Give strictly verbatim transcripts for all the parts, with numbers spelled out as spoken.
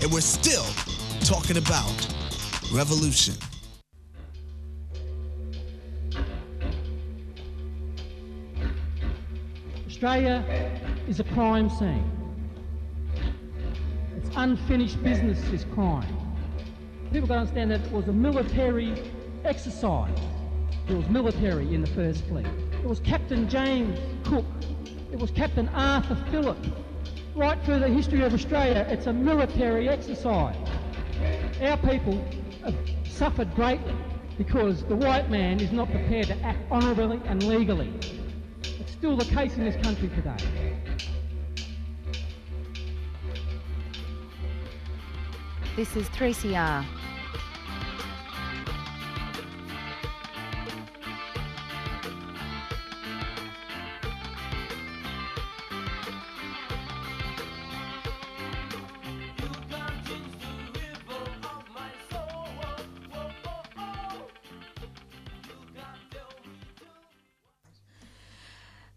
and we're still talking about revolution. Australia is a crime scene. It's unfinished business, this crime. People don't understand that it was a military exercise. It was military in the First Fleet. It was Captain James Cook. It was Captain Arthur Phillip. Right through the history of Australia, it's a military exercise. Our people have suffered greatly because the white man is not prepared to act honourably and legally. It's still the case in this country today. This is three C R.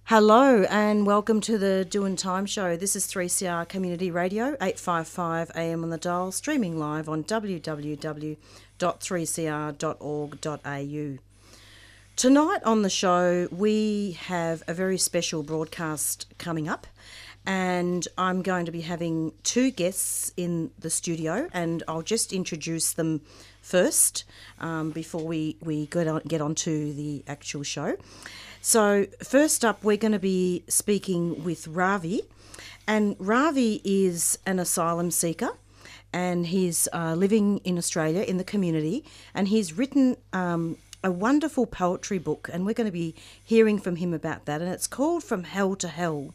Hello and welcome to the Doin' Time Show. This is three C R Community Radio, eight fifty-five A M on the dial, streaming live on w w w dot three c r dot org dot a u. Tonight on the show, we have a very special broadcast coming up, and I'm going to be having two guests in the studio, and I'll just introduce them first um, before we, we get on, get on to the actual show. So first up, we're going to be speaking with Ravi, and Ravi is an asylum seeker, and he's uh, living in Australia in the community, and he's written um, a wonderful poetry book, and we're going to be hearing from him about that, and it's called From Hell to Hell,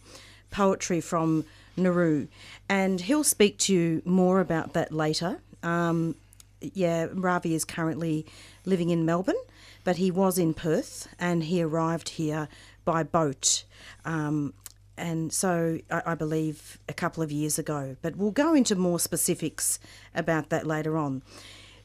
Poetry from Nauru, and he'll speak to you more about that later. Um, yeah, Ravi is currently living in Melbourne, but he was in Perth and he arrived here by boat, um, and so I, I believe a couple of years ago. But we'll go into more specifics about that later on.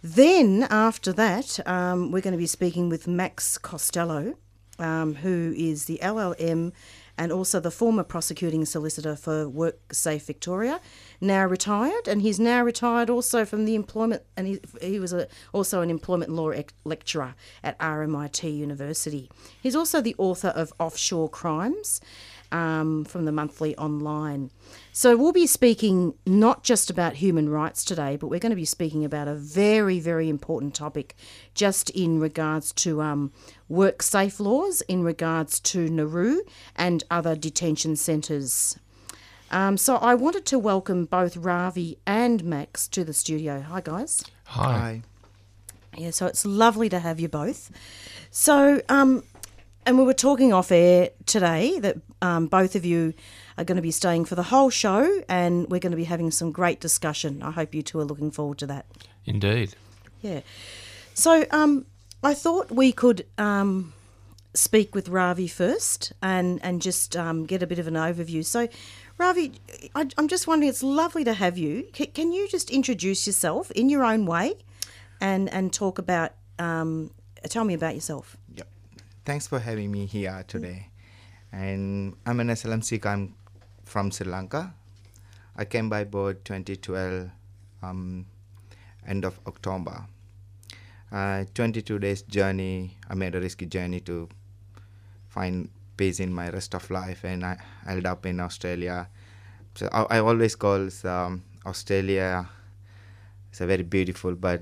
Then after that, um, we're going to be speaking with Max Costello, um, who is the L L M and also the former prosecuting solicitor for WorkSafe Victoria, now retired, and he's now retired also from the employment, and he, he was a, also an employment law lecturer at R M I T University. He's also the author of Offshore Crimes um, from the Monthly Online. So we'll be speaking not just about human rights today, but we're going to be speaking about a very, very important topic just in regards to um, WorkSafe laws, in regards to Nauru and other detention centres. Um, so I wanted to welcome both Ravi and Max to the studio. Hi, guys. Hi. Yeah, so it's lovely to have you both. So, um, and we were talking off air today that um, both of you are going to be staying for the whole show, and we're going to be having some great discussion. I hope you two are looking forward to that. Indeed. Yeah. So um, I thought we could um, speak with Ravi first and, and just um, get a bit of an overview. So, Ravi, I, I'm just wondering, it's lovely to have you. C can you just introduce yourself in your own way and, and talk about, um, tell me about yourself. Yep. Thanks for having me here today. And I'm an asylum seeker. I'm from Sri Lanka. I came by boat twenty twelve, um, end of October. Uh, twenty-two days journey, I made a risky journey to find peace in my rest of life, and I ended up in Australia. So I, I always call um, Australia It's a very beautiful, but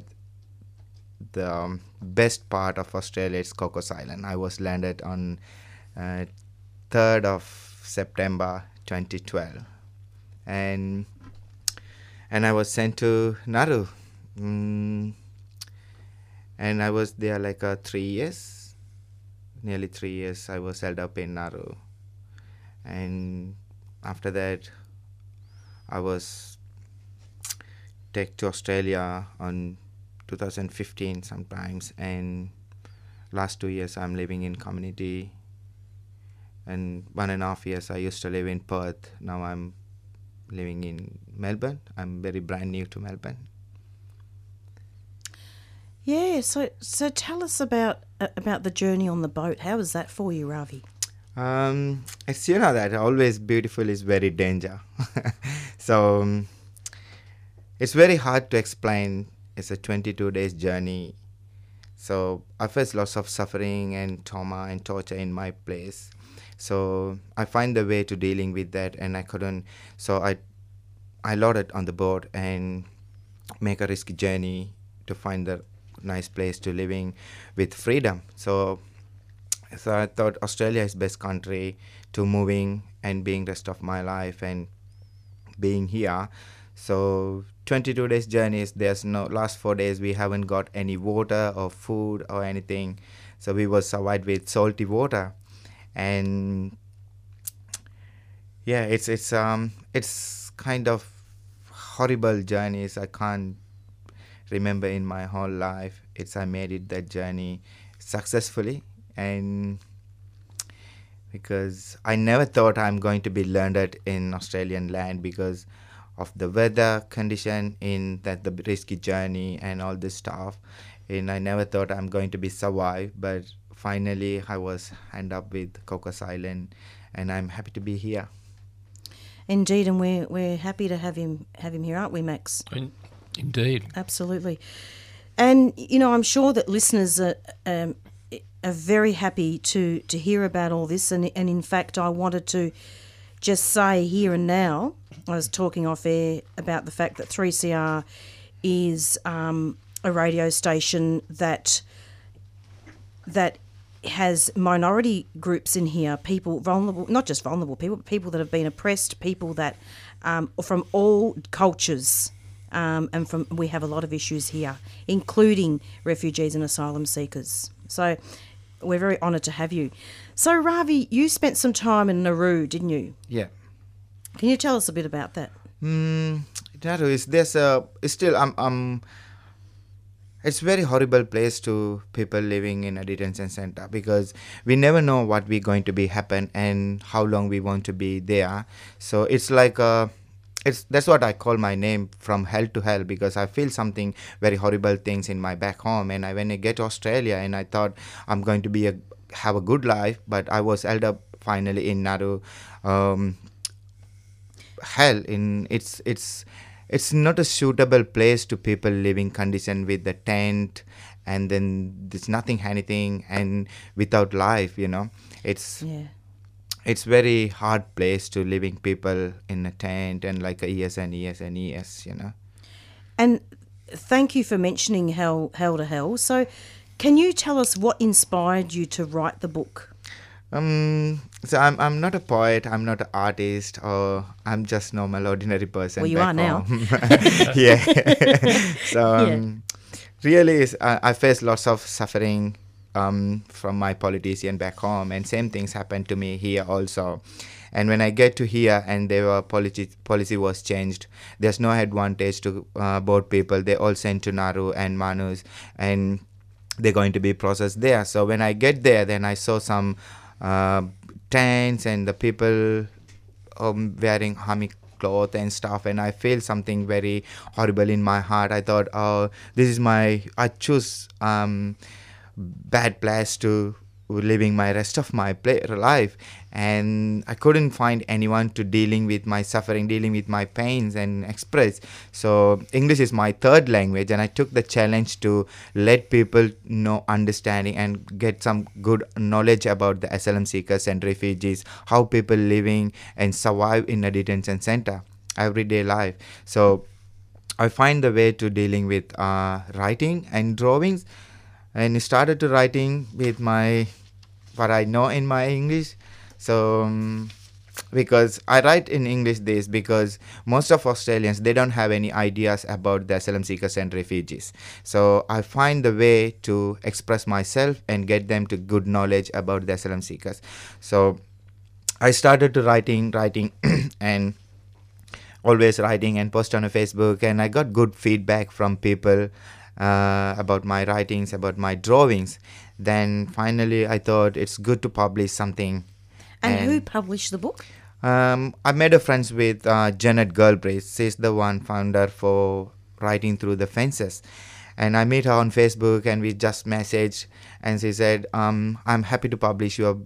the um, best part of Australia is Cocos Island. I was landed on uh, third of September twenty twelve, and and I was sent to Nauru, mm, and I was there like uh, three years, nearly three years. I was held up in Nauru, and after that, I was taken to Australia on two thousand fifteen sometimes, and last two years I'm living in community, and one and a half years I used to live in Perth. Now I'm living in Melbourne. I'm very brand new to Melbourne. Yeah, so so tell us about uh, about the journey on the boat. How was that for you, Ravi? Um, it's, you know, that always beautiful is very danger. So um, it's very hard to explain. It's a twenty-two days journey, so I faced lots of suffering and trauma and torture in my place. So I find a way to dealing with that, and I couldn't. So I, I loaded on the boat and make a risky journey to find a nice place to living with freedom. So, so I thought Australia is best country to moving and being rest of my life and being here. So twenty-two days journeys, there's no, last four days we haven't got any water or food or anything. So we were survived with salty water. And yeah, it's it's um it's kind of horrible journeys. I can't remember in my whole life. It's I made it that journey successfully, and because I never thought I'm going to be landed in Australian land because of the weather condition in that the risky journey and all this stuff, and I never thought I'm going to be survive. But finally, I was hand up with Cocos Island, and I'm happy to be here. Indeed, and we're we're happy to have him have him here, aren't we, Max? In, indeed, absolutely. And you know, I'm sure that listeners are um, are very happy to to hear about all this. And and in fact, I wanted to just say here and now, I was talking off air about the fact that three C R is um, a radio station that that has minority groups in here, people vulnerable, not just vulnerable people, but people that have been oppressed, people that um, from all cultures, um, and from we have a lot of issues here, including refugees and asylum seekers. So we're very honoured to have you. So Ravi, you spent some time in Nauru, didn't you? Yeah. Can you tell us a bit about that? Mm, Nauru is there's a it's still um um. It's very horrible place to people living in a detention center because we never know what we're going to be happen and how long we want to be there. So it's like a, it's that's what I call my name from hell to hell because I feel something very horrible things in my back home, and I when I get to Australia and I thought I'm going to be a have a good life, but I was held up finally in Nauru. Um, hell in it's it's. It's not a suitable place to people living condition with the tent, and then there's nothing, anything, and without life, you know. It's yeah. It's very hard place to living people in a tent and like a years and years and years, you know. And thank you for mentioning Hell, Hell to Hell. So can you tell us what inspired you to write the book? Um, so I'm I'm not a poet, I'm not an artist, or I'm just normal ordinary person. Well, you are now. Yeah. So um, yeah. Really, I, I faced lots of suffering um, from my politician back home, and same things happened to me here also. And when I get to here, and their policy policy was changed, there's no advantage to uh, both people. They all sent to Nauru and Manus, and they're going to be processed there. So when I get there, then I saw some. Uh, tents and the people um, wearing army cloth and stuff, and I feel something very horrible in my heart. I thought, oh, this is my I choose um bad place to living my rest of my play, life, and I couldn't find anyone to dealing with my suffering, dealing with my pains and express. So English is my third language, and I took the challenge to let people know understanding and get some good knowledge about the asylum seekers and refugees, how people living and survive in a detention center everyday life. So I find the way to dealing with uh, writing and drawings, and started to writing with my what I know in my English. So um, because I write in English this because most of Australians, they don't have any ideas about the asylum seekers and refugees. So I find the way to express myself and get them to good knowledge about the asylum seekers. So I started to writing, writing and always writing and post on Facebook, and I got good feedback from people uh, about my writings, about my drawings. Then finally I thought it's good to publish something. And, and who published the book? Um, I made a friends with uh, Janet Galbraith. She's the one founder for Writing Through the Fences. And I met her on Facebook and we just messaged, and she said, um, I'm happy to publish your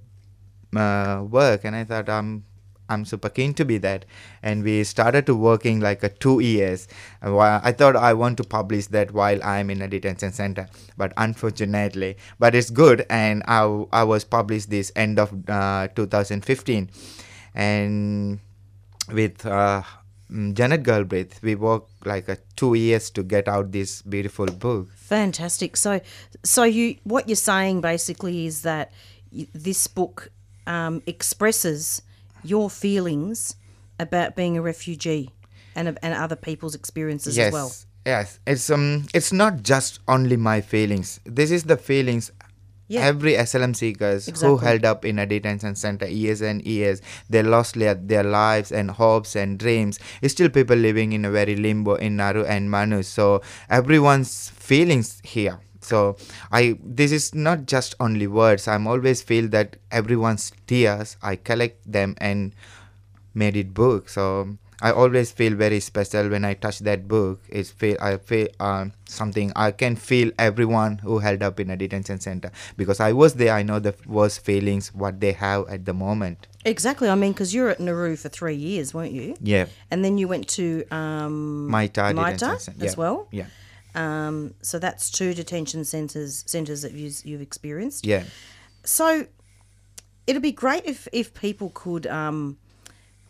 uh, work. And I thought, um, I'm super keen to be that. And we started to working like a two years. I thought I want to publish that while I'm in a detention center, but unfortunately, but it's good. And I, I was published this end of uh, two thousand fifteen. And with uh, Janet Galbraith, we worked like a two years to get out this beautiful book. Fantastic. So, so you, what you're saying basically is that this book um, expresses your feelings about being a refugee and and other people's experiences yes, as well. Yes, it's um, it's not just only my feelings. This is the feelings yeah. every asylum seekers exactly. who held up in a detention center years and years. They lost their, their lives and hopes and dreams. It's still people living in a very limbo in Nauru and Manus. So everyone's feelings here. So I, this is not just only words. I'm always feel that everyone's tears, I collect them and made it book. So I always feel very special when I touch that book. It's feel, I feel uh, something. I can feel everyone who held up in a detention center because I was there. I know the worst feelings, what they have at the moment. Exactly. I mean, because you were at Nauru for three years, weren't you? Yeah. And then you went to um, MITRE, MITRE as yeah. well. Yeah. Um, so that's two detention centres centres that you, you've experienced. Yeah. So it'd be great if, if people could um,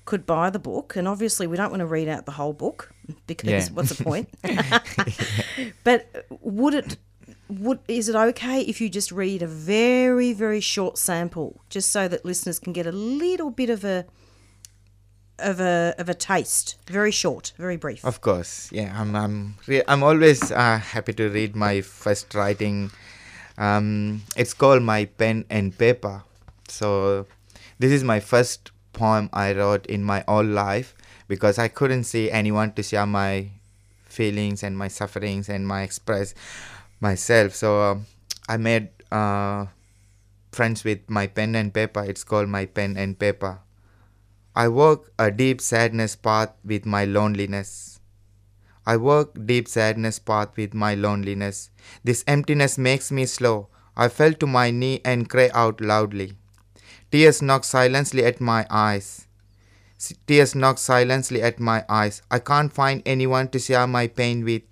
could buy the book, and obviously we don't want to read out the whole book because yeah. what's the point? But would it would is it okay if you just read a very very short sample, just so that listeners can get a little bit of a of a of a taste, very short, very brief? Of course, yeah. I'm I'm re- I'm always uh, happy to read my first writing. Um, it's called My Pen and Paper. So this is my first poem I wrote in my whole life because I couldn't see anyone to share my feelings and my sufferings and my express myself. So uh, I made uh, friends with my pen and paper. It's called My Pen and Paper. I walk a deep sadness path with my loneliness. I walk deep sadness path with my loneliness. This emptiness makes me slow. I fell to my knee and cry out loudly. Tears knock silently at my eyes. Tears knock silently at my eyes. I can't find anyone to share my pain with.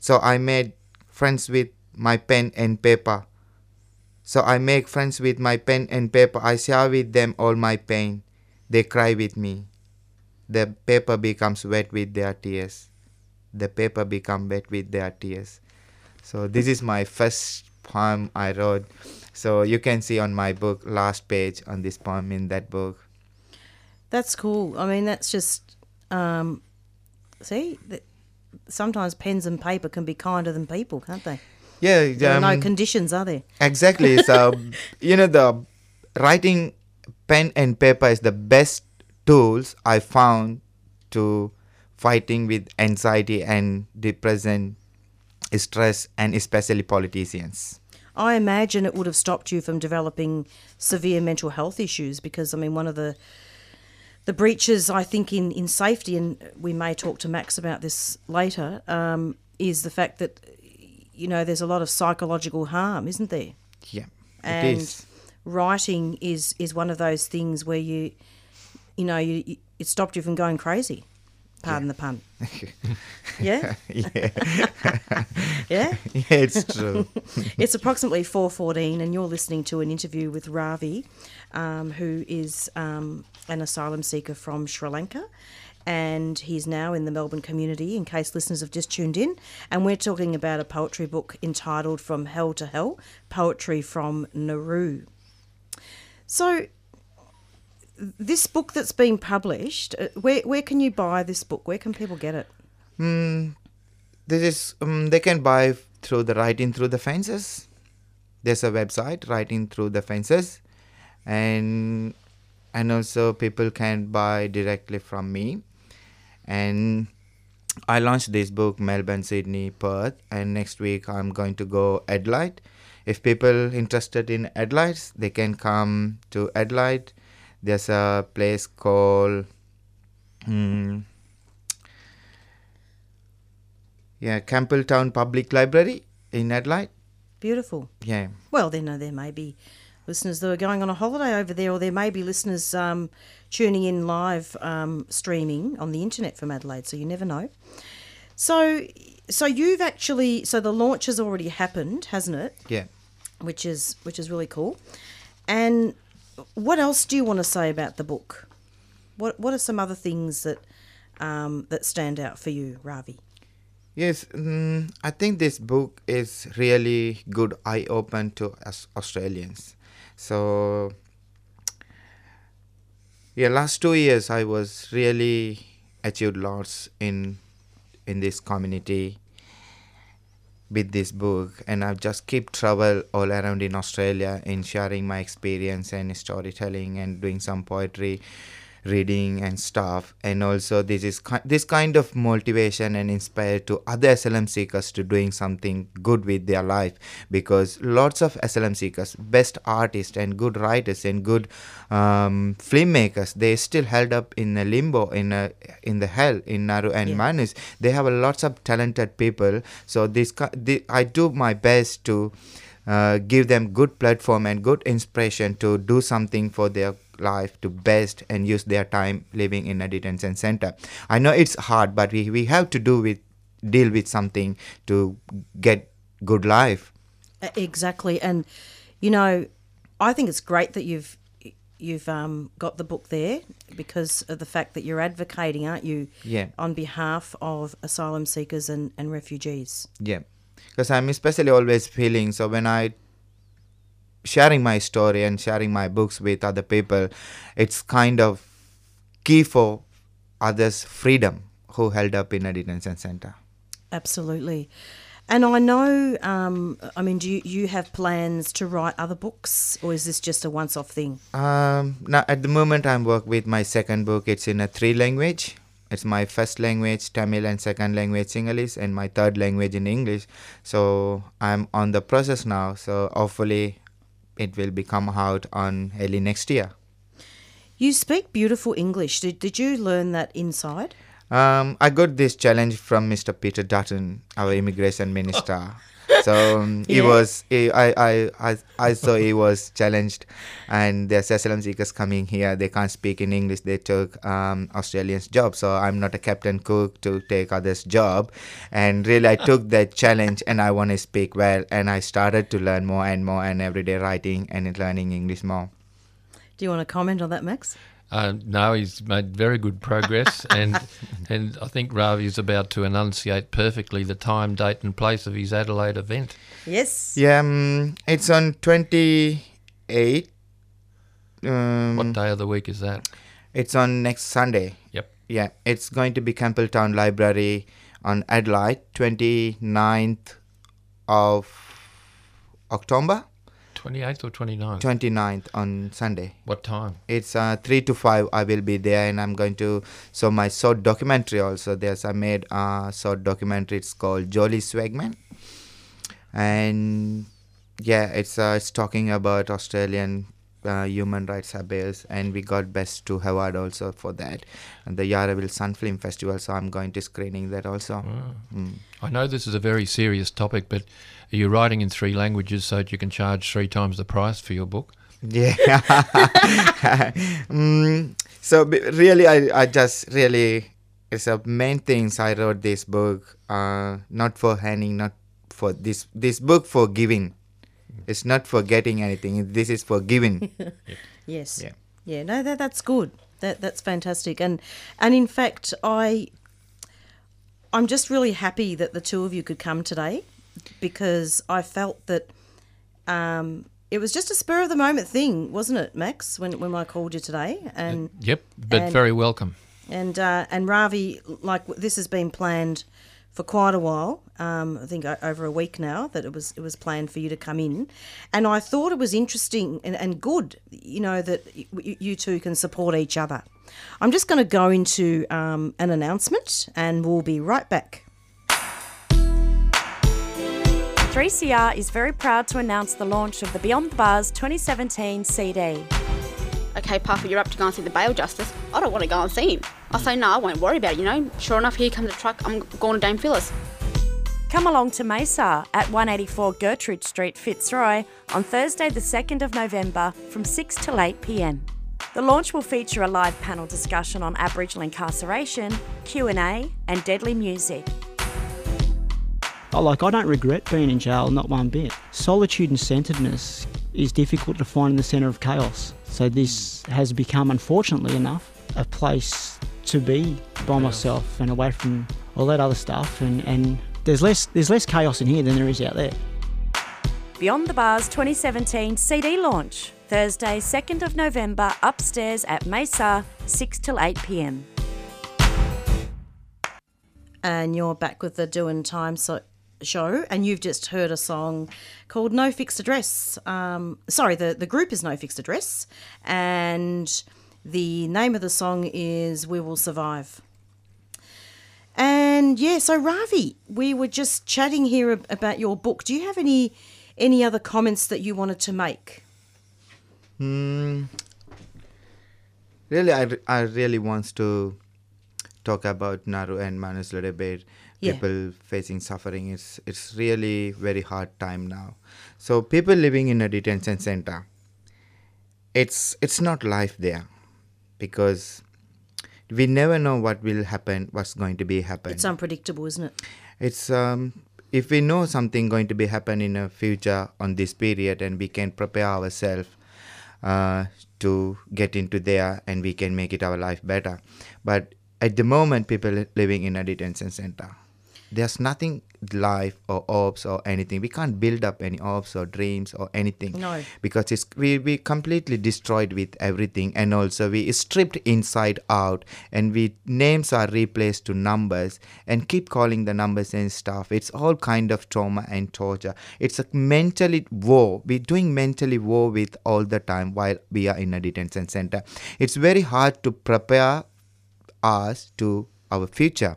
So I made friends with my pen and paper. So I make friends with my pen and paper. I share with them all my pain. They cry with me. The paper becomes wet with their tears. The paper becomes wet with their tears. So this is my first poem I wrote. So you can see on my book, last page on this poem in that book. That's cool. I mean, that's just, um, see, that sometimes pens and paper can be kinder than people, can't they? Yeah. Um, there are no conditions, are there? Exactly. So, you know, the writing... Pen and paper is the best tools I found to fighting with anxiety and depression, stress, and especially politicians. I imagine it would have stopped you from developing severe mental health issues because, I mean, one of the the breaches, I think, in, in safety, and we may talk to Max about this later, um, is the fact that, you know, there's a lot of psychological harm, isn't there? Yeah, and it is. Writing is, is one of those things where you, you know, you, you it stopped you from going crazy. Pardon yeah. the pun. Yeah? Yeah. Yeah? Yeah, it's true. It's approximately four fourteen and you're listening to an interview with Ravi, um, who is um, an asylum seeker from Sri Lanka. and he's now in the Melbourne community, in case listeners have just tuned in. And we're talking about a poetry book entitled From Hell to Hell, Poetry from Nauru. So this book that's been published, where where can you buy this book? Where can people get it? Mm, this is um, they can buy through the Writing Through the Fences. There's a website, Writing Through the Fences. And and also people can buy directly from me. And I launched this book, Melbourne, Sydney, Perth, and next week I'm going to go Adelaide. If people interested in Adelaide, they can come to Adelaide. There's a place called, um, yeah, Campbelltown Public Library in Adelaide. Beautiful. Yeah. Well, then uh, there may be listeners that are going on a holiday over there, or there may be listeners um, tuning in live um, streaming on the internet from Adelaide, so you never know. So so you've actually, so the launch has already happened, hasn't it? Yeah. Which is which is really cool. And what else do you want to say about the book? What what are some other things that um, that stand out for you, Ravi? Yes, um, I think this book is really good eye-open to us Australians. So, yeah, last two years I was really achieved lots in in this community with this book, and I just keep travel all around in Australia in sharing my experience and storytelling and doing some poetry reading and stuff. And also this is ki- this kind of motivation and inspire to other asylum seekers to doing something good with their life, because lots of asylum seekers, best artists and good writers and good um, filmmakers, they still held up in a limbo in a, in the hell in Nauru and yeah. Manus. They have a lots of talented people, so this, this I do my best to uh, give them good platform and good inspiration to do something for their life to best and use their time living in a detention center. I know it's hard, but we, we have to do with deal with something to get good life. Exactly. And you know, I think it's great that you've you've um, got the book there, because of the fact that you're advocating, aren't you? Yeah. On behalf of asylum seekers and, and refugees. Yeah. Because I'm especially always feeling, so when I sharing my story and sharing my books with other people, it's kind of key for others' freedom who held up in a detention centre. Absolutely. And I know, um, I mean, do you, you have plans to write other books, or is this just a once-off thing? Um, now, at the moment, I'm working with my second book. It's in a three language. It's my first language, Tamil, and second language, Sinhalese, and my third language in English. So I'm on the process now, so hopefully it will become out on early next year. You speak beautiful English. Did, did you learn that inside? Um, I got this challenge from Mister Peter Dutton, our immigration minister. Oh. So um, yeah. he was. He, I, I, I, I saw he was challenged, and there's asylum seekers coming here. They can't speak in English. They took um, Australians' job. So I'm not a captain cook to take others' job. And really, I took that challenge, and I want to speak well. And I started to learn more and more, and everyday writing and learning English more. Do you want to comment on that, Max? Uh, no, he's made very good progress, and and I think Ravi is about to enunciate perfectly the time, date and place of his Adelaide event. Yes. Yeah, um, it's on twenty-eighth. Um, what day of the week is that? It's on next Sunday. Yep. Yeah, it's going to be Campbelltown Library on Adelaide, twenty-ninth of October. twenty-eighth or twenty-ninth? twenty-ninth on Sunday. What time? It's uh, three to five. I will be there, and I'm going to show my short documentary also. There's I made a short documentary. It's called Jolly Swagman. And, yeah, it's uh, it's talking about Australian uh, human rights abuse, and we got Best to Howard also for that. And the Yarraville Sun Film Festival, so I'm going to screening that also. Wow. Mm. I know this is a very serious topic, but you're writing in three languages so that you can charge three times the price for your book? Yeah. mm, so really, I, I just really, it's the main things I wrote this book, uh, not for handing, not for this, this book for giving. It's not for getting anything. This is for giving. Yes. Yeah. Yeah, no, that that's good. That that's fantastic, and and in fact, I I'm just really happy that the two of you could come today, because I felt that um, it was just a spur of the moment thing, wasn't it, Max? When when I called you today, and yep, but and, very welcome. And uh, and Ravi, like this has been planned for quite a while. Um, I think over a week now that it was it was planned for you to come in, and I thought it was interesting and, and good. You know that y- you two can support each other. I'm just going to go into um, an announcement, and we'll be right back. three C R is very proud to announce the launch of the Beyond the Bars twenty seventeen C D. Okay, Papa, you're up to go and see the bail justice. I don't want to go and see him. I say, no, I won't worry about it, you know. Sure enough, here comes a truck. I'm going to Dame Phyllis. Come along to Mesa at one eighty-four Gertrude Street, Fitzroy, on Thursday the second of November from six till eight p m. The launch will feature a live panel discussion on Aboriginal incarceration, Q and A and deadly music. Oh, like, I don't regret being in jail, not one bit. Solitude and centeredness is difficult to find in the centre of chaos. So this has become, unfortunately enough, a place to be by myself and away from all that other stuff, and, and there's less there's less chaos in here than there is out there. Beyond the Bars twenty seventeen C D launch, Thursday second of November, upstairs at Mesa, six till eight p m. And you're back with the Doin' Time so- show, and you've just heard a song called No Fixed Address. Um, sorry, the, the group is No Fixed Address, and the name of the song is We Will Survive. And yeah, so Ravi, we were just chatting here about your book. Do you have any any other comments that you wanted to make? Mm, really, I, I really want to talk about Nauru and Manus a little bit. People yeah. facing suffering, it's it's really very hard time now. So people living in a detention center, it's it's not life there, because we never know what will happen, what's going to be happen. It's unpredictable, isn't it? It's um if we know something going to be happen in the future on this period, and we can prepare ourselves uh, to get into there, and we can make it our life better. But at the moment, people living in a detention center, there's nothing life or hopes or anything. We can't build up any hopes or dreams or anything. No. Because it's we we completely destroyed with everything, and also we stripped inside out, and we names are replaced to numbers and keep calling the numbers and stuff. It's all kind of trauma and torture. It's a mentally war. We're doing mentally war with all the time while we are in a detention center. It's very hard to prepare us to our future.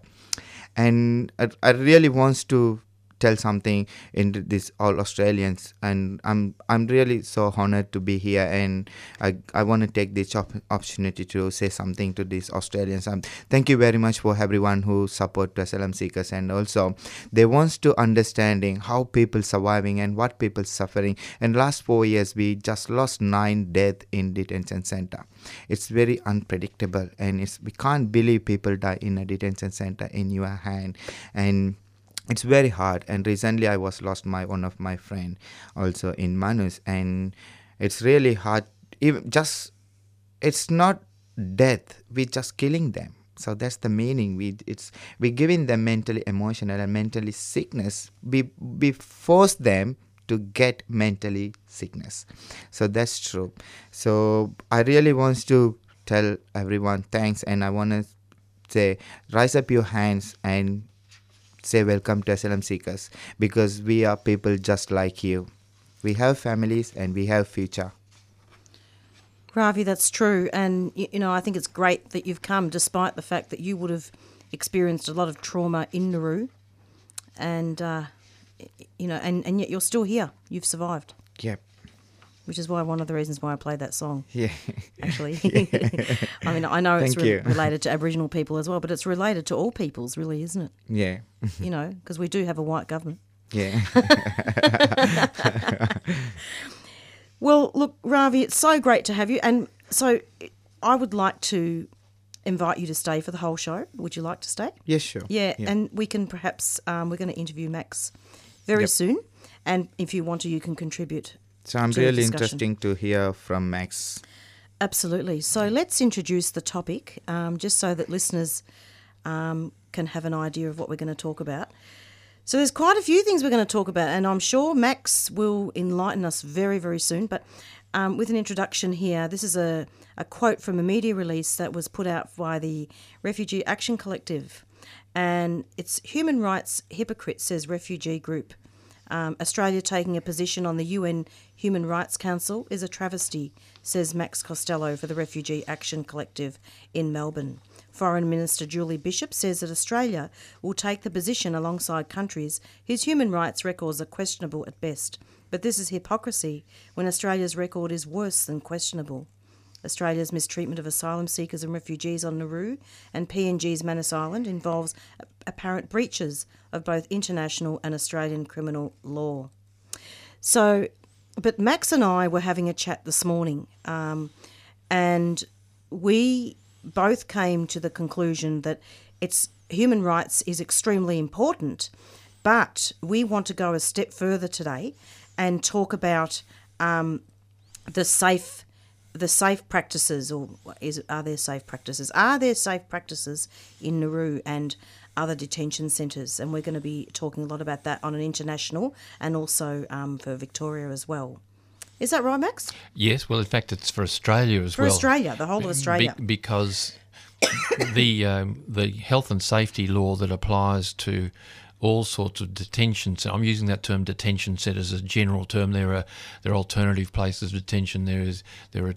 And I, I really want to tell something in this all Australians, and I'm I'm really so honoured to be here, and I I want to take this opportunity to say something to these Australians. Um, thank you very much for everyone who support asylum seekers, and also they want to understanding how people surviving and what people suffering. And last four years we just lost nine deaths in detention centre. It's very unpredictable, and it's we can't believe people die in a detention centre in your hand, and it's very hard. And recently I was lost my one of my friend also in Manus, and it's really hard. Even just it's not death, we're just killing them. So that's the meaning. We it's we're giving them mentally emotional and mentally sickness. We we force them to get mentally sickness. So that's true. So I really want to tell everyone thanks, and I wanna say rise up your hands and say welcome to asylum seekers, because we are people just like you. We have families and we have future. Ravi, that's true. And, you know, I think it's great that you've come, despite the fact that you would have experienced a lot of trauma in Nauru. And, uh, you know, and, and yet you're still here. You've survived. Yep. Which is why one of the reasons why I played that song. Yeah. Actually. Yeah. I mean, I know it's re- related to Aboriginal people as well, but it's related to all peoples really, isn't it? Yeah. You know, because we do have a white government. Yeah. Well, look, Ravi, it's so great to have you. And so I would like to invite you to stay for the whole show. Would you like to stay? Yes, sure. Yeah, yeah. And we can perhaps, um, we're going to interview Max very yep. soon. And if you want to, you can contribute. So I'm really interested to hear from Max. Absolutely. So let's introduce the topic, um, just so that listeners um, can have an idea of what we're going to talk about. So there's quite a few things we're going to talk about, and I'm sure Max will enlighten us very, very soon. But um, with an introduction here, this is a, a quote from a media release that was put out by the Refugee Action Collective. And it's "Human Rights Hypocrite," says refugee group. Um, "Australia taking a position on the U N Human Rights Council is a travesty," says Max Costello for the Refugee Action Collective in Melbourne. Foreign Minister Julie Bishop says that Australia will take the position alongside countries whose human rights records are questionable at best. But this is hypocrisy when Australia's record is worse than questionable. Australia's mistreatment of asylum seekers and refugees on Nauru and P N G's Manus Island involves apparent breaches of both international and Australian criminal law. So, but Max and I were having a chat this morning, um, and we both came to the conclusion that it's human rights is extremely important, but we want to go a step further today and talk about um, the safe the safe practices, or is are there safe practices? Are there safe practices in Nauru and other detention centres? And we're going to be talking a lot about that on an international and also um, for Victoria as well. Is that right, Max? Yes. Well, in fact, it's for Australia as for well. For Australia, the whole of Australia. Be- because the um, the health and safety law that applies to all sorts of detention. So I'm using that term detention centres as a general term. There are there are alternative places of detention. There is there are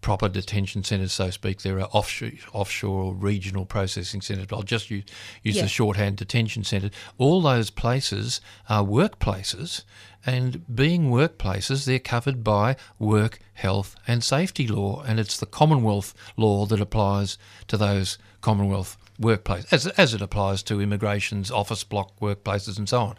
proper detention centres, so to speak. There are offshore offshore or regional processing centres. But I'll just use, use yeah. the shorthand detention centre. All those places are workplaces, and being workplaces, they're covered by work, health and safety law, and it's the Commonwealth law that applies to those Commonwealth workplace, as as it applies to immigration's office block workplaces and so on.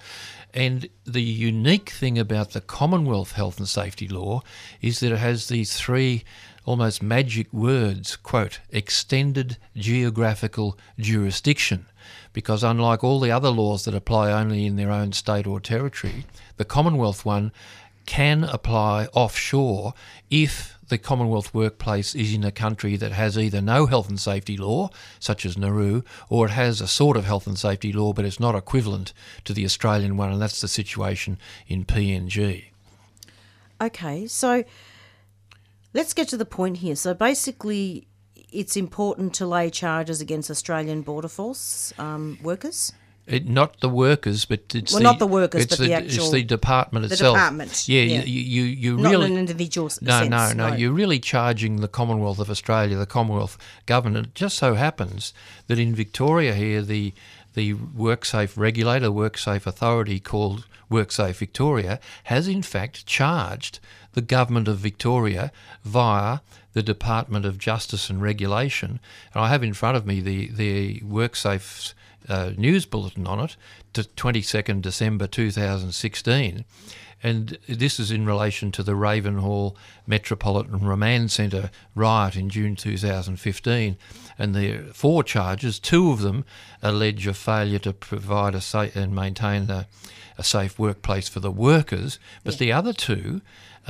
And the unique thing about the Commonwealth Health and Safety Law is that it has these three almost magic words, quote, extended geographical jurisdiction, because unlike all the other laws that apply only in their own state or territory, the Commonwealth one can apply offshore if the Commonwealth workplace is in a country that has either no health and safety law, such as Nauru, or it has a sort of health and safety law, but it's not equivalent to the Australian one, and that's the situation in P N G. Okay, so let's get to the point here. So basically it's important to lay charges against Australian Border Force um, workers? It, not the workers, but it's well, the, not the workers, it's but the, the actual it's the department itself. The department, yeah. yeah. You, you, you not really, in an individual no, sense. No, no, no. You're really charging the Commonwealth of Australia, the Commonwealth government. It just so happens that in Victoria here, the the WorkSafe regulator, WorkSafe authority called WorkSafe Victoria, has in fact charged the government of Victoria via the Department of Justice and Regulation. And I have in front of me the the WorkSafe's Uh, news bulletin on it to twenty-second December two thousand sixteen, and this is in relation to the Ravenhall Metropolitan Remand Centre riot in June two thousand fifteen, and there are four charges. Two of them allege a failure to provide a safe and maintain a, a safe workplace for the workers, but yeah. the other two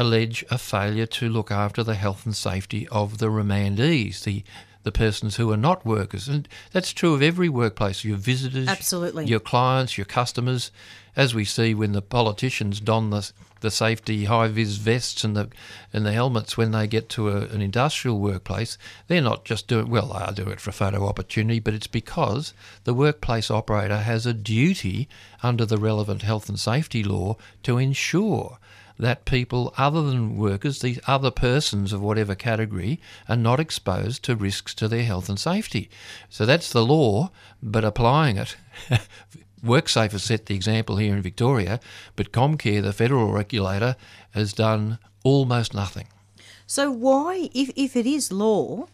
allege a failure to look after the health and safety of the remandees, the the persons who are not workers. And that's true of every workplace, your visitors, absolutely, your clients, your customers, as we see when the politicians don the, the safety high-vis vests and the and the helmets when they get to a, an industrial workplace. They're not just doing, well, they are doing it for a photo opportunity, but it's because the workplace operator has a duty under the relevant health and safety law to ensure that people other than workers, these other persons of whatever category, are not exposed to risks to their health and safety. So that's the law, but applying it, WorkSafe has set the example here in Victoria, but Comcare, the federal regulator, has done almost nothing. So why, if, if it is law,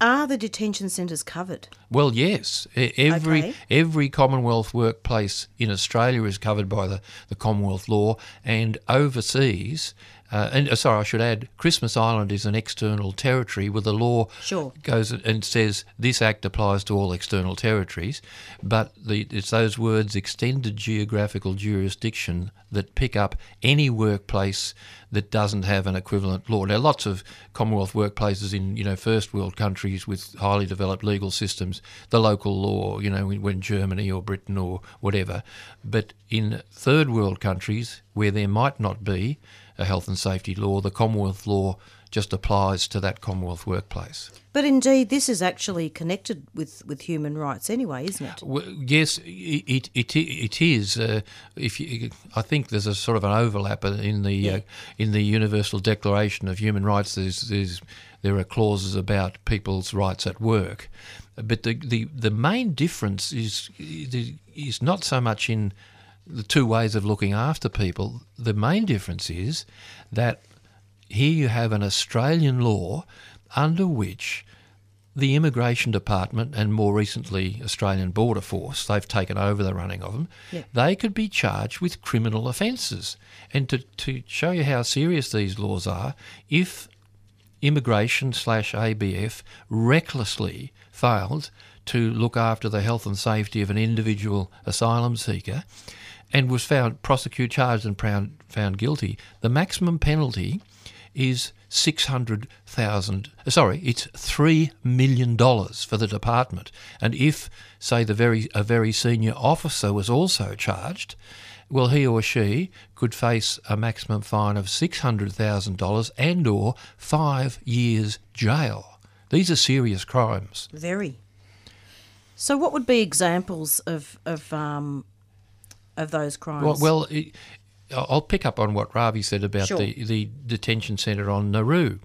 are the detention centres covered? Well, yes. Every okay. every Commonwealth workplace in Australia is covered by the, the Commonwealth law, and overseas Uh, and uh, sorry, I should add, Christmas Island is an external territory where the law sure. goes and says this act applies to all external territories, but the, it's those words extended geographical jurisdiction that pick up any workplace that doesn't have an equivalent law. Now, lots of Commonwealth workplaces in, you know, first world countries with highly developed legal systems, the local law, you know, when Germany or Britain or whatever. But in third world countries where there might not be a health and safety law, the Commonwealth law just applies to that Commonwealth workplace. But indeed, this is actually connected with, with human rights anyway, isn't it? Well, yes, it it it is. Uh, if you, I think there's a sort of an overlap in the yeah. uh, in the Universal Declaration of Human Rights. There's, there's there are clauses about people's rights at work, but the the, the main difference is is not so much in the two ways of looking after people. The main difference is that here you have an Australian law under which the Immigration Department and more recently Australian Border Force, they've taken over the running of them, yeah. they could be charged with criminal offences. And to, to show you how serious these laws are, if immigration slash A B F recklessly failed to look after the health and safety of an individual asylum seeker and was found, prosecuted, charged and found, found guilty, the maximum penalty is six hundred thousand dollars, sorry, it's three million dollars for the department. And if, say, the very a very senior officer was also charged, well, he or she could face a maximum fine of six hundred thousand dollars and or five years jail. These are serious crimes. Very. So what would be examples of of um, of those crimes? Well, well it, I'll pick up on what Ravi said about sure. the, the detention centre on Nauru.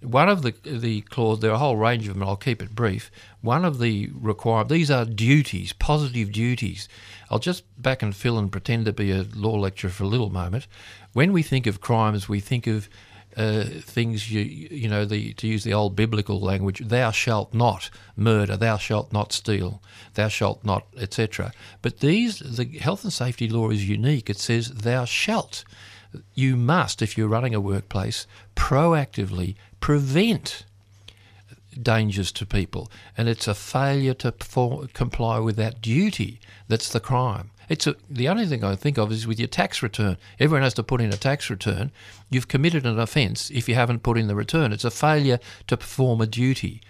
One of the the clause, there are a whole range of them, and I'll keep it brief. One of the requirements, these are duties, positive duties. I'll just back and fill and pretend to be a law lecturer for a little moment. When we think of crimes, we think of Uh, things you you know the to use the old biblical language, thou shalt not murder, thou shalt not steal, thou shalt not, et cetera. But these the health and safety law is unique. It says thou shalt, you must, if you're running a workplace, proactively prevent dangers to people, and it's a failure to perform, comply with that duty that's the crime. It's a, the only thing I think of is with your tax return. Everyone has to put in a tax return. You've committed an offence if you haven't put in the return. It's a failure to perform a duty.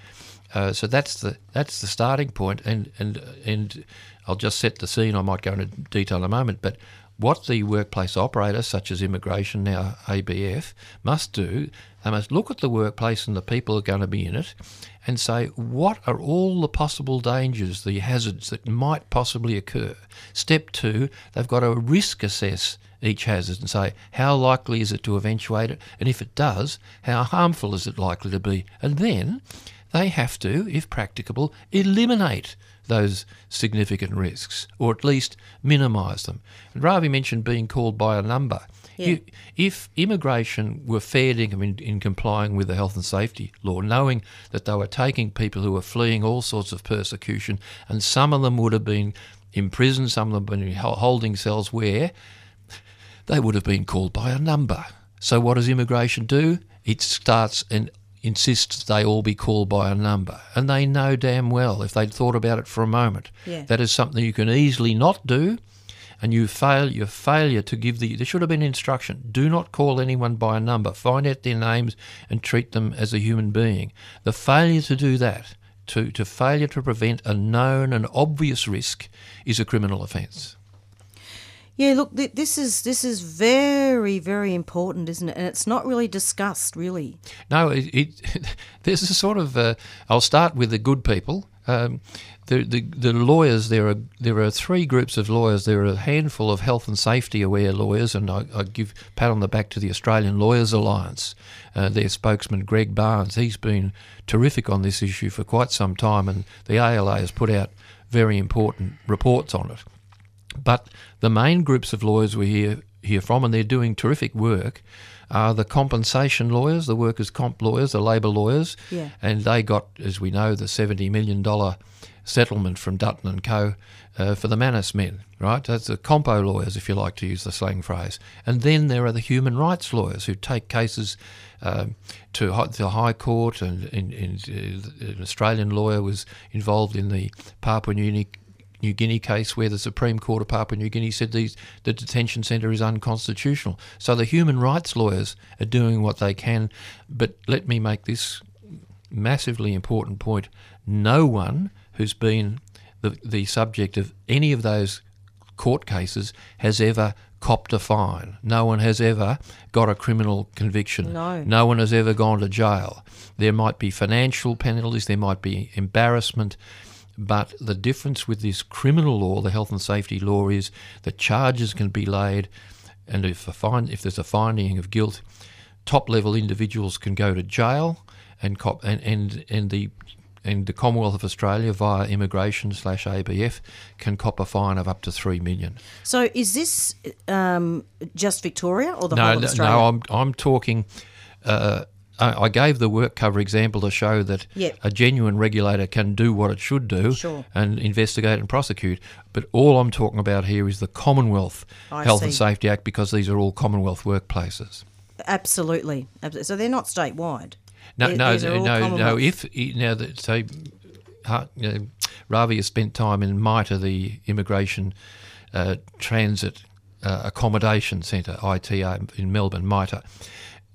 Uh, so that's the that's the starting point, and and and I'll just set the scene. I might go into detail in a moment, but what the workplace operator, such as immigration, now A B F, must do, they must look at the workplace and the people who are going to be in it and say, what are all the possible dangers, the hazards that might possibly occur? Step two, they've got to risk assess each hazard and say, how likely is it to eventuate it? And if it does, how harmful is it likely to be? And then they have to, if practicable, eliminate those significant risks, or at least minimise them. And Ravi mentioned being called by a number. Yeah. You, if immigration were fair dinkum in, in complying with the health and safety law, knowing that they were taking people who were fleeing all sorts of persecution, and some of them would have been imprisoned, some of them been in holding cells where they would have been called by a number. So what does immigration do? It starts and insists they all be called by a number. And they know damn well, if they'd thought about it for a moment, yeah. that is something you can easily not do, and you fail, your failure to give the... There should have been instruction. Do not call anyone by a number. Find out their names and treat them as a human being. The failure to do that, to, to failure to prevent a known and obvious risk, is a criminal offence. Yeah, look, th- this is this is very, very important, isn't it? And it's not really discussed, really. No, it, it, there's a sort of... Uh, I'll start with the good people. Um, the, the the lawyers, there are there are three groups of lawyers. There are a handful of health and safety aware lawyers, and I, I give a pat on the back to the Australian Lawyers Alliance. Uh, their spokesman, Greg Barnes, he's been terrific on this issue for quite some time, and the A L A has put out very important reports on it. But the main groups of lawyers we hear, hear from, and they're doing terrific work, are the compensation lawyers, the workers' comp lawyers, the labour lawyers, yeah. and they got, as we know, the seventy million dollars settlement from Dutton and Co. Uh, for the Manus men, right? That's the compo lawyers, if you like to use the slang phrase. And then there are the human rights lawyers who take cases um, to high, the High Court, and, and, and uh, an Australian lawyer was involved in the Papua New, New Guinea case where the Supreme Court of Papua New Guinea said these, the detention centre is unconstitutional. So the human rights lawyers are doing what they can. But let me make this massively important point. No one who's been The, the subject of any of those court cases has ever copped a fine. No one has ever got a criminal conviction. No. No one has ever gone to jail. There might be financial penalties, there might be embarrassment, but the difference with this criminal law, the health and safety law, is the charges can be laid, and if, a find, if there's a finding of guilt, top-level individuals can go to jail, and cop, and, and, and the... and the Commonwealth of Australia via immigration slash A B F can cop a fine of up to three million dollars. So is this um, just Victoria or the no, whole of Australia? No, I'm, I'm talking uh, – I gave the work cover example to show that yep. a genuine regulator can do what it should do sure. and investigate and prosecute. But all I'm talking about here is the Commonwealth I Health see. and Safety Act, because these are all Commonwealth workplaces. Absolutely. So they're not statewide? No, no, no, no. If now that say, uh, Ravi has spent time in MITRE, the Immigration uh, Transit uh, Accommodation Centre (I T A) in Melbourne, MITRE.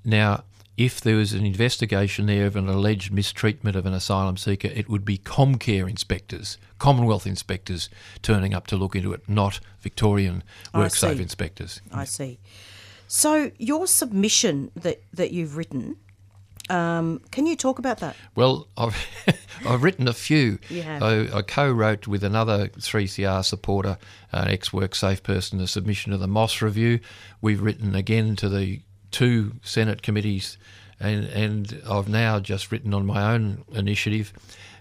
Now, if there was an investigation there of an alleged mistreatment of an asylum seeker, it would be Comcare inspectors, Commonwealth inspectors, turning up to look into it, not Victorian WorkSafe inspectors. I see. So your submission that that you've written. Um, can you talk about that? Well, I've, I've written a few. You have. I, I co-wrote with another three C R supporter, an uh, ex-WorkSafe person, a submission to the Moss Review. We've written again to the two Senate committees, and, and I've now just written on my own initiative,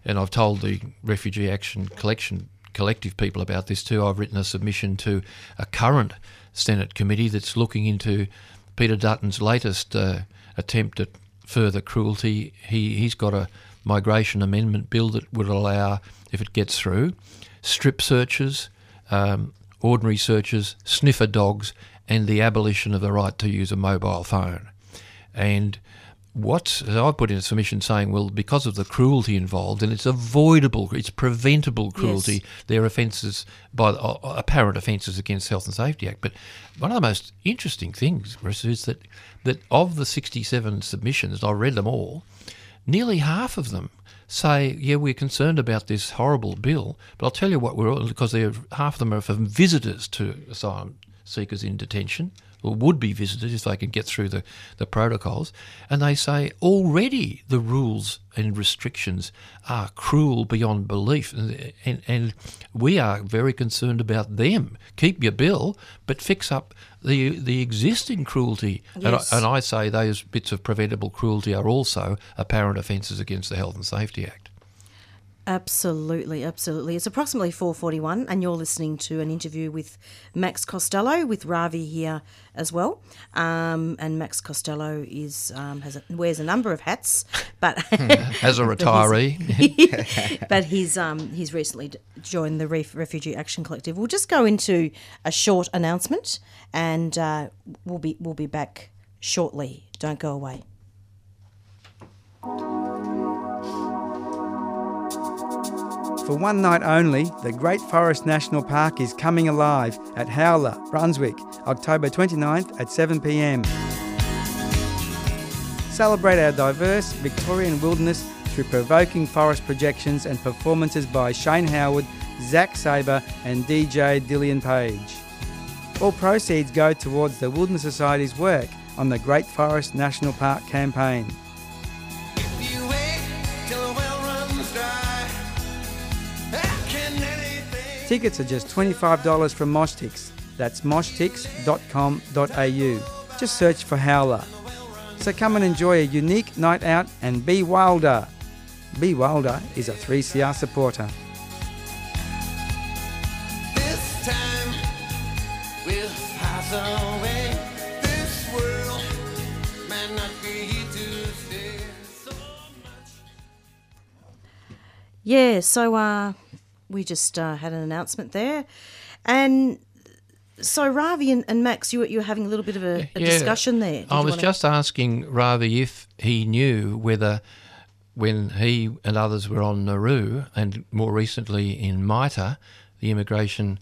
and I've told the Refugee Action Collection Collective people about this too. I've written a submission to a current Senate committee that's looking into Peter Dutton's latest uh, attempt at further cruelty. He, he's got a migration amendment bill that would allow, if it gets through, strip searches, um, ordinary searches, sniffer dogs, and the abolition of the right to use a mobile phone. And what I put in a submission saying, well, because of the cruelty involved, and it's avoidable, it's preventable cruelty, yes. there are offences, by uh, apparent offences against Health and Safety Act. But one of the most interesting things, Chris, is that that of the sixty-seven submissions, I read them all, nearly half of them say, yeah, we're concerned about this horrible bill, but I'll tell you what, we're all, because they're, half of them are from visitors to asylum seekers in detention, or would be visitors if they can get through the, the protocols, and they say already the rules and restrictions are cruel beyond belief, and, and, and we are very concerned about them. Keep your bill, but fix up the the existing cruelty. Yes. And, I, and I say those bits of preventable cruelty are also apparent offences against the Health and Safety Act. Absolutely, absolutely. It's approximately four forty-one and you're listening to an interview with Max Costello, with Ravi here as well. Um, and Max Costello is um, has a, wears a number of hats. but As a retiree. But he's, but he's, um, he's recently joined the Ref- Refugee Action Collective. We'll just go into a short announcement and uh, we'll be we'll be back shortly. Don't go away. For one night only, the Great Forest National Park is coming alive at Howler, Brunswick, October twenty-ninth at seven p m. Celebrate our diverse Victorian wilderness through provoking forest projections and performances by Shane Howard, Zach Sabre and D J Dillian Page. All proceeds go towards the Wilderness Society's work on the Great Forest National Park campaign. Tickets are just twenty-five dollars from Moshtix. That's moshtix dot com dot a u. Just search for Howler. So come and enjoy a unique night out and be wilder. Be wilder is a three C R supporter. This time we'll pass away. This world may not be to so much. Yeah, so uh we just uh, had an announcement there. And so Ravi and, and Max, you, you were having a little bit of a, a yeah, discussion there. Did I was just to... asking Ravi if he knew whether when he and others were on Nauru and more recently in MITRE, the immigration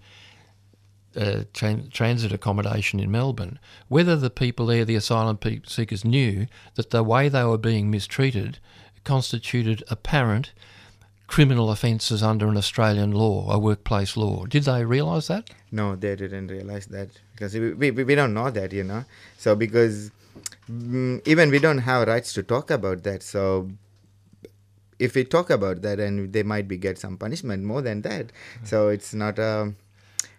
uh, tran- transit accommodation in Melbourne, whether the people there, the asylum seekers, knew that the way they were being mistreated constituted apparent criminal offences under an Australian law, a workplace law. Did they realise that? No, they didn't realise that because we, we, we don't know that, you know. So because mm, even we don't have rights to talk about that. So if we talk about that, and they might be get some punishment more than that. Mm. So it's not, uh,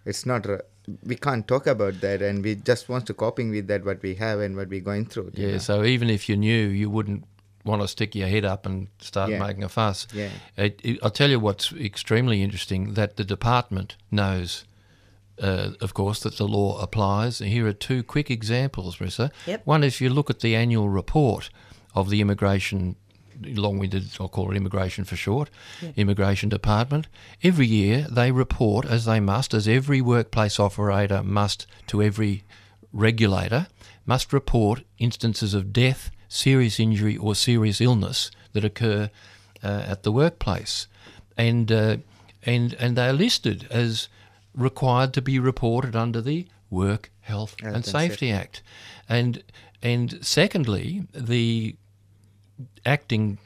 it's not. Uh, we can't talk about that, and we just want to coping with that what we have and what we're going through. Yeah. You know? So even if you knew, you wouldn't want to stick your head up and start yeah. making a fuss. Yeah. It, it, I'll tell you what's extremely interesting, that the department knows, uh, of course, that the law applies. And here are two quick examples, Marissa. Yep. One, if you look at the annual report of the immigration, long-winded, I'll call it immigration for short, yep. immigration department, every year they report, as they must, as every workplace operator must to every regulator, must report instances of death, serious injury or serious illness that occur uh, at the workplace, and uh, and and they are listed as required to be reported under the Work Health and, and Safety Act. And and secondly, the acting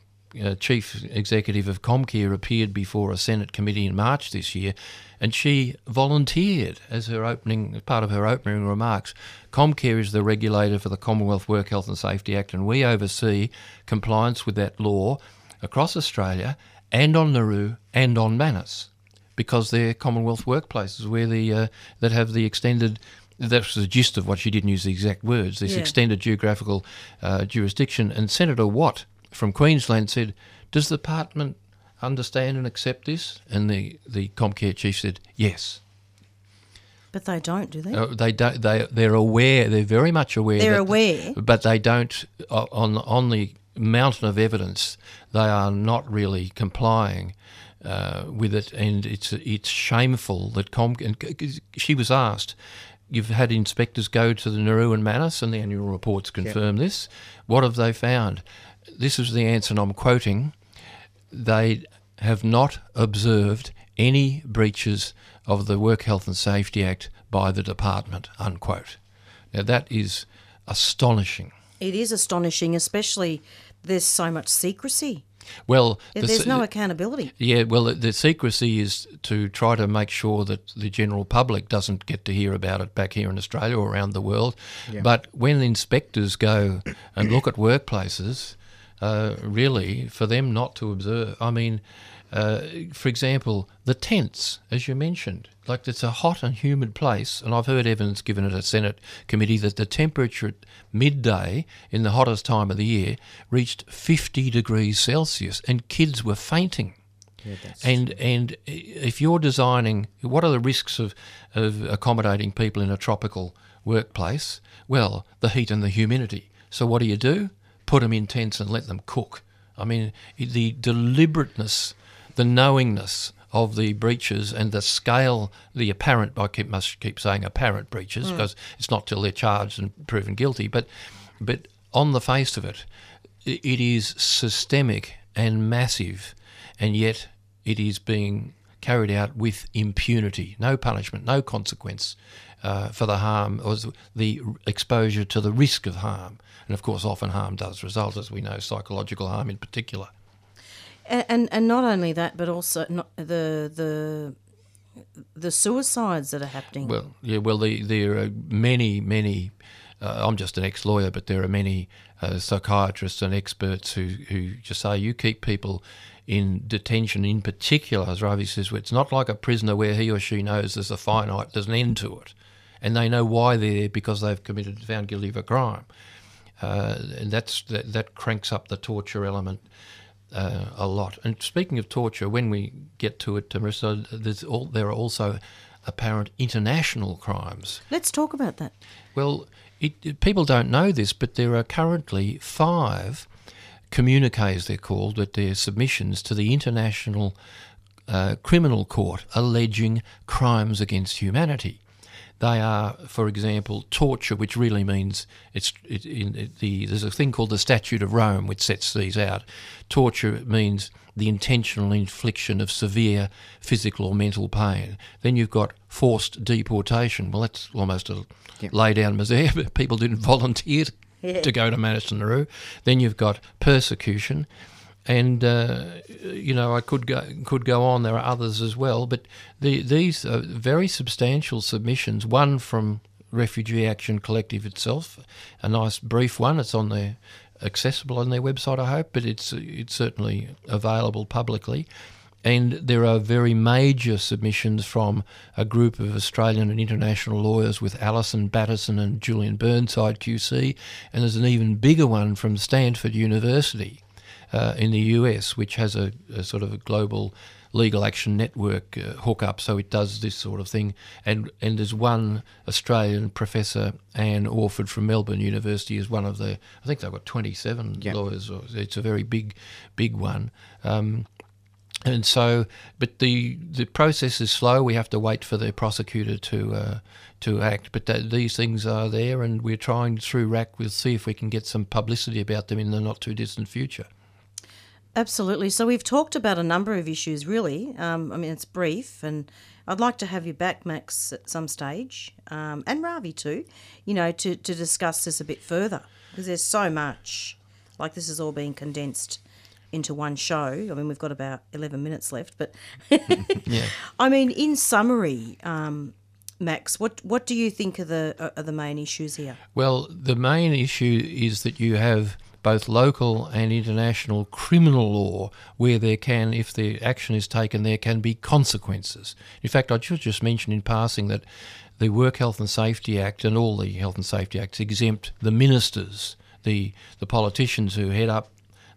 uh, chief executive of Comcare appeared before a Senate committee in March this year, and she volunteered as her opening, part of her opening remarks. Comcare is the regulator for the Commonwealth Work Health and Safety Act, and we oversee compliance with that law across Australia and on Nauru and on Manus, because they're Commonwealth workplaces where the uh, that have the extended. That's the gist of what she didn't use the exact words. This yeah. extended geographical uh, jurisdiction. And Senator Watt from Queensland said, "Does the department understand and accept this?" And the, the Comcare chief said, "Yes." But they don't, do they? Uh, they don't. They they're aware. They're very much aware. They're aware. The, but they don't. Uh, on on the mountain of evidence, they are not really complying uh, with it, and it's it's shameful that Comcare. She was asked, "You've had inspectors go to the Nauru and Manus, and the annual reports confirm yep. this. What have they found?" This is the answer, and I'm quoting. "They have not observed any breaches of the Work Health and Safety Act by the department," unquote. Now, that is astonishing. It is astonishing, especially there's so much secrecy. Well, the, there's no accountability. Yeah, well, the, the secrecy is to try to make sure that the general public doesn't get to hear about it back here in Australia or around the world. Yeah. But when inspectors go and look at workplaces, Uh, really, for them not to observe. I mean, uh, for example, the tents, as you mentioned, like it's a hot and humid place, and I've heard evidence given at a Senate committee that the temperature at midday in the hottest time of the year reached fifty degrees Celsius, and kids were fainting. Yeah, and and if you're designing, what are the risks of, of accommodating people in a tropical workplace? Well, the heat and the humidity. So what do you do? Put them in tents and let them cook. I mean, the deliberateness, the knowingness of the breaches and the scale, the apparent, I keep, must keep saying apparent breaches mm. because it's not till they're charged and proven guilty, but but on the face of it, it is systemic and massive, and yet it is being carried out with impunity, no punishment, no consequence uh, for the harm or the exposure to the risk of harm. And, of course, often harm does result, as we know, psychological harm in particular. And and, and not only that, but also not the the the suicides that are happening. Well, yeah, well, the, there are many, many uh, – I'm just an ex-lawyer, but there are many uh, psychiatrists and experts who, who just say you keep people – in detention in particular, as Ravi says, it's not like a prisoner where he or she knows there's a finite, there's an end to it, and they know why they're there because they've committed, found guilty of a crime. Uh, and that's that, that cranks up the torture element uh, a lot. And speaking of torture, when we get to it, Marissa, there's all, there are also apparent international crimes. Let's talk about that. Well, it, it, people don't know this, but there are currently five communiques, they're called, but they're submissions to the International uh, criminal court alleging crimes against humanity. They are, for example, torture, which really means it's it, it, it, the, there's a thing called the Statute of Rome which sets these out. Torture means the intentional infliction of severe physical or mental pain. Then you've got forced deportation. Well, that's almost a yeah. lay-down misère, but people didn't volunteer yeah. to go to Manus and Nauru. Then you've got persecution. And, uh, you know, I could go, could go on. There are others as well. But the, these are very substantial submissions, one from Refugee Action Collective itself, a nice brief one. It's on their, accessible on their website, I hope, but it's, it's certainly available publicly. And there are very major submissions from a group of Australian and international lawyers with Alison Batterson and Julian Burnside Q C. And there's an even bigger one from Stanford University. Uh, in the U S, which has a, a sort of a global legal action network uh, hookup, so it does this sort of thing. And and there's one Australian professor, Anne Orford from Melbourne University, is one of the. I think they've got twenty-seven yeah. lawyers. Or, it's a very big, big one. Um, and so, but the the process is slow. We have to wait for the prosecutor to uh, to act. But th these things are there, and we're trying through R A C. We'll see if we can get some publicity about them in the not too distant future. Absolutely. So we've talked about a number of issues, really. Um, I mean, it's brief, and I'd like to have you back, Max, at some stage, um, and Ravi too, you know, to, to discuss this a bit further, because there's so much. Like, this is all being condensed into one show. I mean, we've got about eleven minutes left, but yeah. I mean, in summary, um, Max, what what do you think are the are the main issues here? Well, the main issue is that you have both local and international criminal law, where there can, if the action is taken, there can be consequences. In fact, I should just mention in passing that the Work Health and Safety Act and all the Health and Safety Acts exempt the ministers, the, the politicians who head up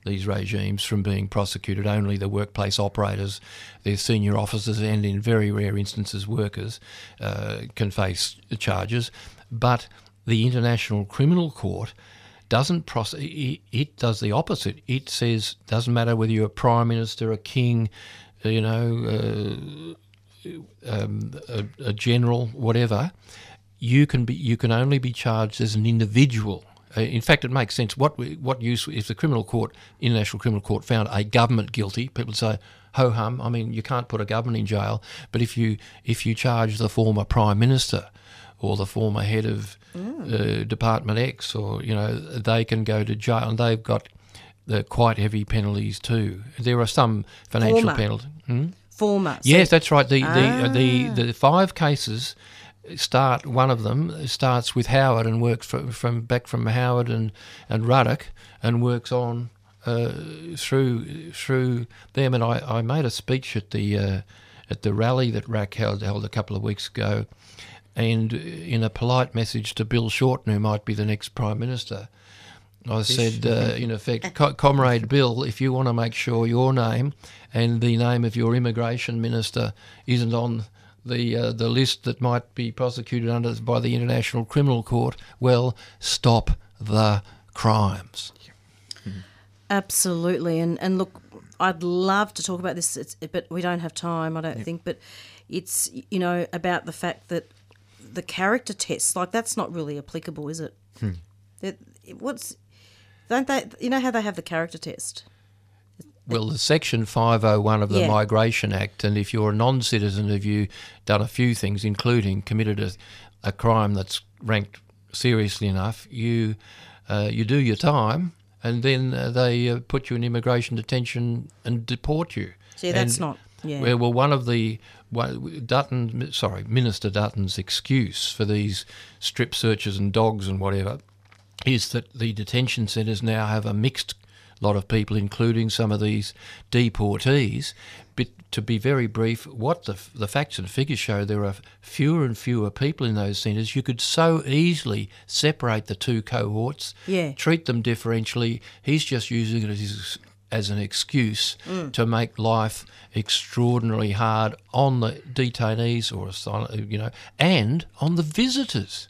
these regimes, from being prosecuted, only the workplace operators, their senior officers, and in very rare instances workers uh, can face charges. But the International Criminal Court doesn't process, it does the opposite. It says doesn't matter whether you're a prime minister, a king, you know, uh, um, a, a general, whatever. You can be you can only be charged as an individual. In fact, it makes sense. What what use if the criminal court, International Criminal Court, found a government guilty? People say, ho hum. I mean, you can't put a government in jail. But if you if you charge the former prime minister or the former head of mm. uh, Department X, or, you know, they can go to jail, and they've got the quite heavy penalties too. There are some financial former. penalties. Hmm? Former. Yes, so that's right. The, ah. the the the five cases start. One of them starts with Howard and works from, from back from Howard and and Ruddock, and works on uh, through through them. And I, I made a speech at the uh, at the rally that R A C held, held a couple of weeks ago. And in a polite message to Bill Shorten, who might be the next Prime Minister, I said, uh, in effect, Comrade Bill, if you want to make sure your name and the name of your immigration minister isn't on the uh, the list that might be prosecuted under by the International Criminal Court, well, stop the crimes. Mm-hmm. Absolutely. And, and look, I'd love to talk about this, it's, but we don't have time, I don't yeah. think. But it's, you know, about the fact that the character tests, like, that's not really applicable, is it? Hmm. It, it what's don't they? You know how they have the character test. Well, the Section five oh one of the yeah. Migration Act, and if you're a non-citizen, have you done a few things, including committed a, a crime that's ranked seriously enough, you uh, you do your time, and then uh, they uh, put you in immigration detention and deport you. See, that's and, not. Yeah. Well, one of the Dutton, sorry, Minister Dutton's excuse for these strip searches and dogs and whatever is that the detention centres now have a mixed lot of people, including some of these deportees. But to be very brief, what the, the facts and figures show, there are fewer and fewer people in those centres. You could so easily separate the two cohorts, yeah. treat them differentially. He's just using it as his as an excuse mm. to make life extraordinarily hard on the detainees, or you know, and on the visitors.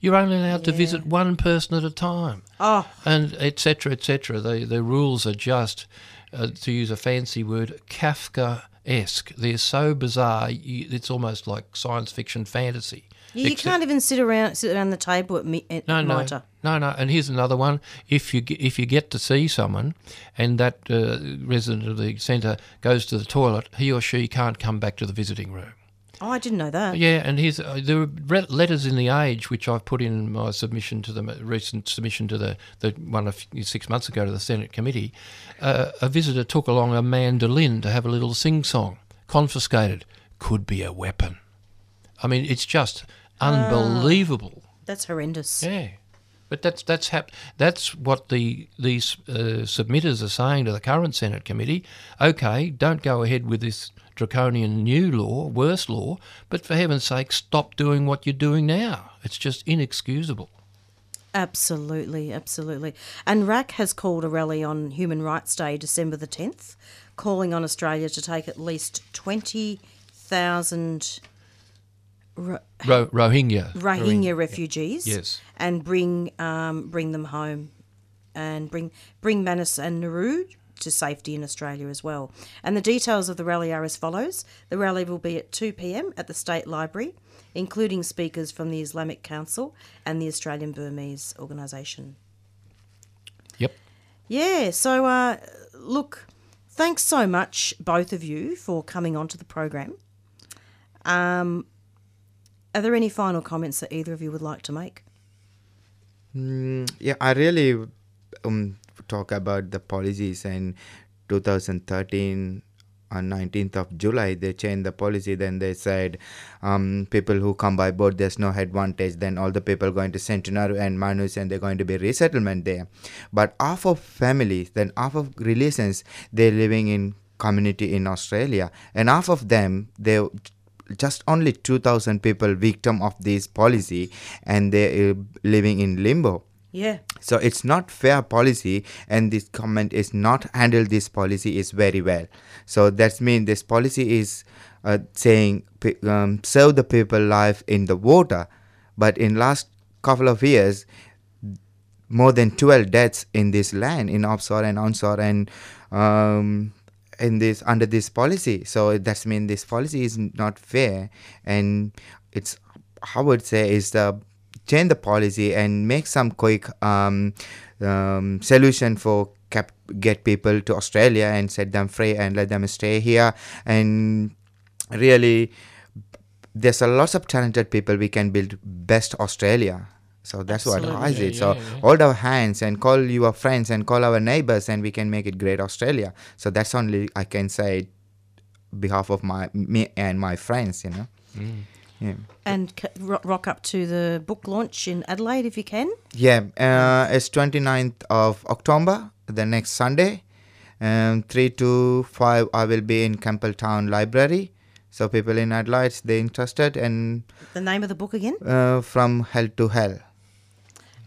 You're only allowed yeah. to visit one person at a time, oh. and et cetera, et cetera. The the rules are just, uh, to use a fancy word, Kafka esque. They're so bizarre, you, it's almost like science fiction fantasy. You Except, can't even sit around sit around the table at, me, at no, MITRE. No, no, no. And here's another one. If you if you get to see someone and that uh, resident of the centre goes to the toilet, he or she can't come back to the visiting room. Oh, I didn't know that. Yeah, and here's uh, there are letters in the Age which I've put in my submission to the recent submission to the, the one a few, six months ago to the Senate committee. Uh, a visitor took along a mandolin to have a little sing song. Confiscated. Could be a weapon. I mean, it's just unbelievable. Uh, that's horrendous. Yeah, but that's that's hap- that's what the these uh, submitters are saying to the current Senate committee. Okay, don't go ahead with this draconian new law, worse law, but for heaven's sake, stop doing what you're doing now. It's just inexcusable. Absolutely, absolutely. And R A C has called a rally on Human Rights Day, December the tenth, calling on Australia to take at least twenty thousand Ro- Ro- Rohingya. Rohingya Rohingya refugees, yes, and bring um, bring them home, and bring bring Manus and Nauru to safety in Australia as well. And the details of the rally are as follows: the rally will be at two p m at the State Library, including speakers from the Islamic Council and the Australian Burmese Organisation. Yep. Yeah. So, uh, look, thanks so much, both of you, for coming onto the program. Um. Are there any final comments that either of you would like to make? Mm, yeah, I really um, talk about the policies. In twenty thirteen, on nineteenth of July, they changed the policy. Then they said um, people who come by boat, there's no advantage. Then all the people going to Centenaru and Manus, and they're going to be resettlement there. But half of families, then half of relations, they're living in community in Australia. And half of them, they just only two thousand people victim of this policy, and they're uh, living in limbo. Yeah. So it's not fair policy, and this comment is not handle this policy is very well. So that means this policy is uh, saying um, save the people life in the water. But in last couple of years, more than twelve deaths in this land, in offshore and onshore, and um in this under this policy. So that's mean this policy is not fair, and it's I would say is the change the policy and make some quick um, um, solution for cap- get people to Australia and set them free and let them stay here. And really, there's a lot of talented people we can build best Australia. So that's Absolutely. What I did. Yeah, so yeah, yeah. Hold our hands and call your friends and call our neighbours, and we can make it great Australia. So that's only I can say on behalf of my me and my friends, you know. Mm. Yeah. And rock up to the book launch in Adelaide if you can. Yeah, uh, it's twenty-ninth of October, the next Sunday. Um, three to five I will be in Campbelltown Library. So people in Adelaide, they're interested. And the name of the book again? Uh, From Hell to Hell.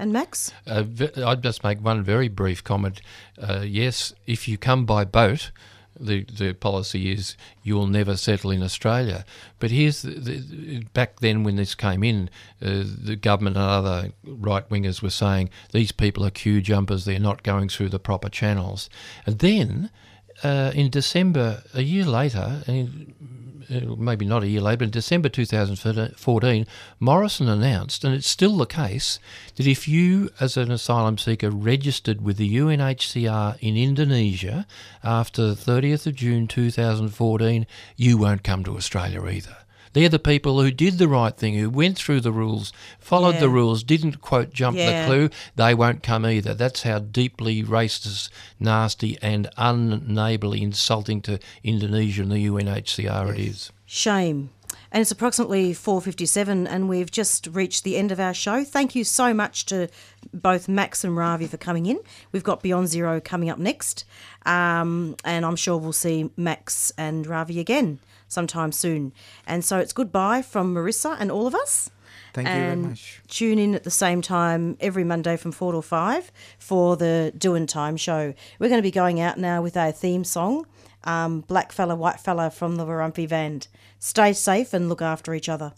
And Max? Uh, I'd just make one very brief comment. Uh, yes, if you come by boat, the, the policy is you'll never settle in Australia. But here's the, the, back then when this came in, uh, the government and other right-wingers were saying, these people are queue jumpers, they're not going through the proper channels. And then uh, in December, a year later, in, uh, maybe not a year later, but in December twenty fourteen, Morrison announced, and it's still the case, that if you as an asylum seeker registered with the U N H C R in Indonesia after the thirtieth of June twenty fourteen, you won't come to Australia either. They're the people who did the right thing, who went through the rules, followed yeah. the rules, didn't, quote, jump yeah. the clue. They won't come either. That's how deeply racist, nasty and unneighbourly insulting to Indonesia and the U N H C R yes. it is. Shame. And it's approximately four fifty-seven and we've just reached the end of our show. Thank you so much to both Max and Ravi for coming in. We've got Beyond Zero coming up next, um, and I'm sure we'll see Max and Ravi again sometime soon. And so it's goodbye from Marissa and all of us. Thank you very much. Tune in at the same time every Monday from four to five for the Doin' Time show. We're going to be going out now with our theme song, um, Black Fella, White Fella from the Warumpi Band. Stay safe and look after each other.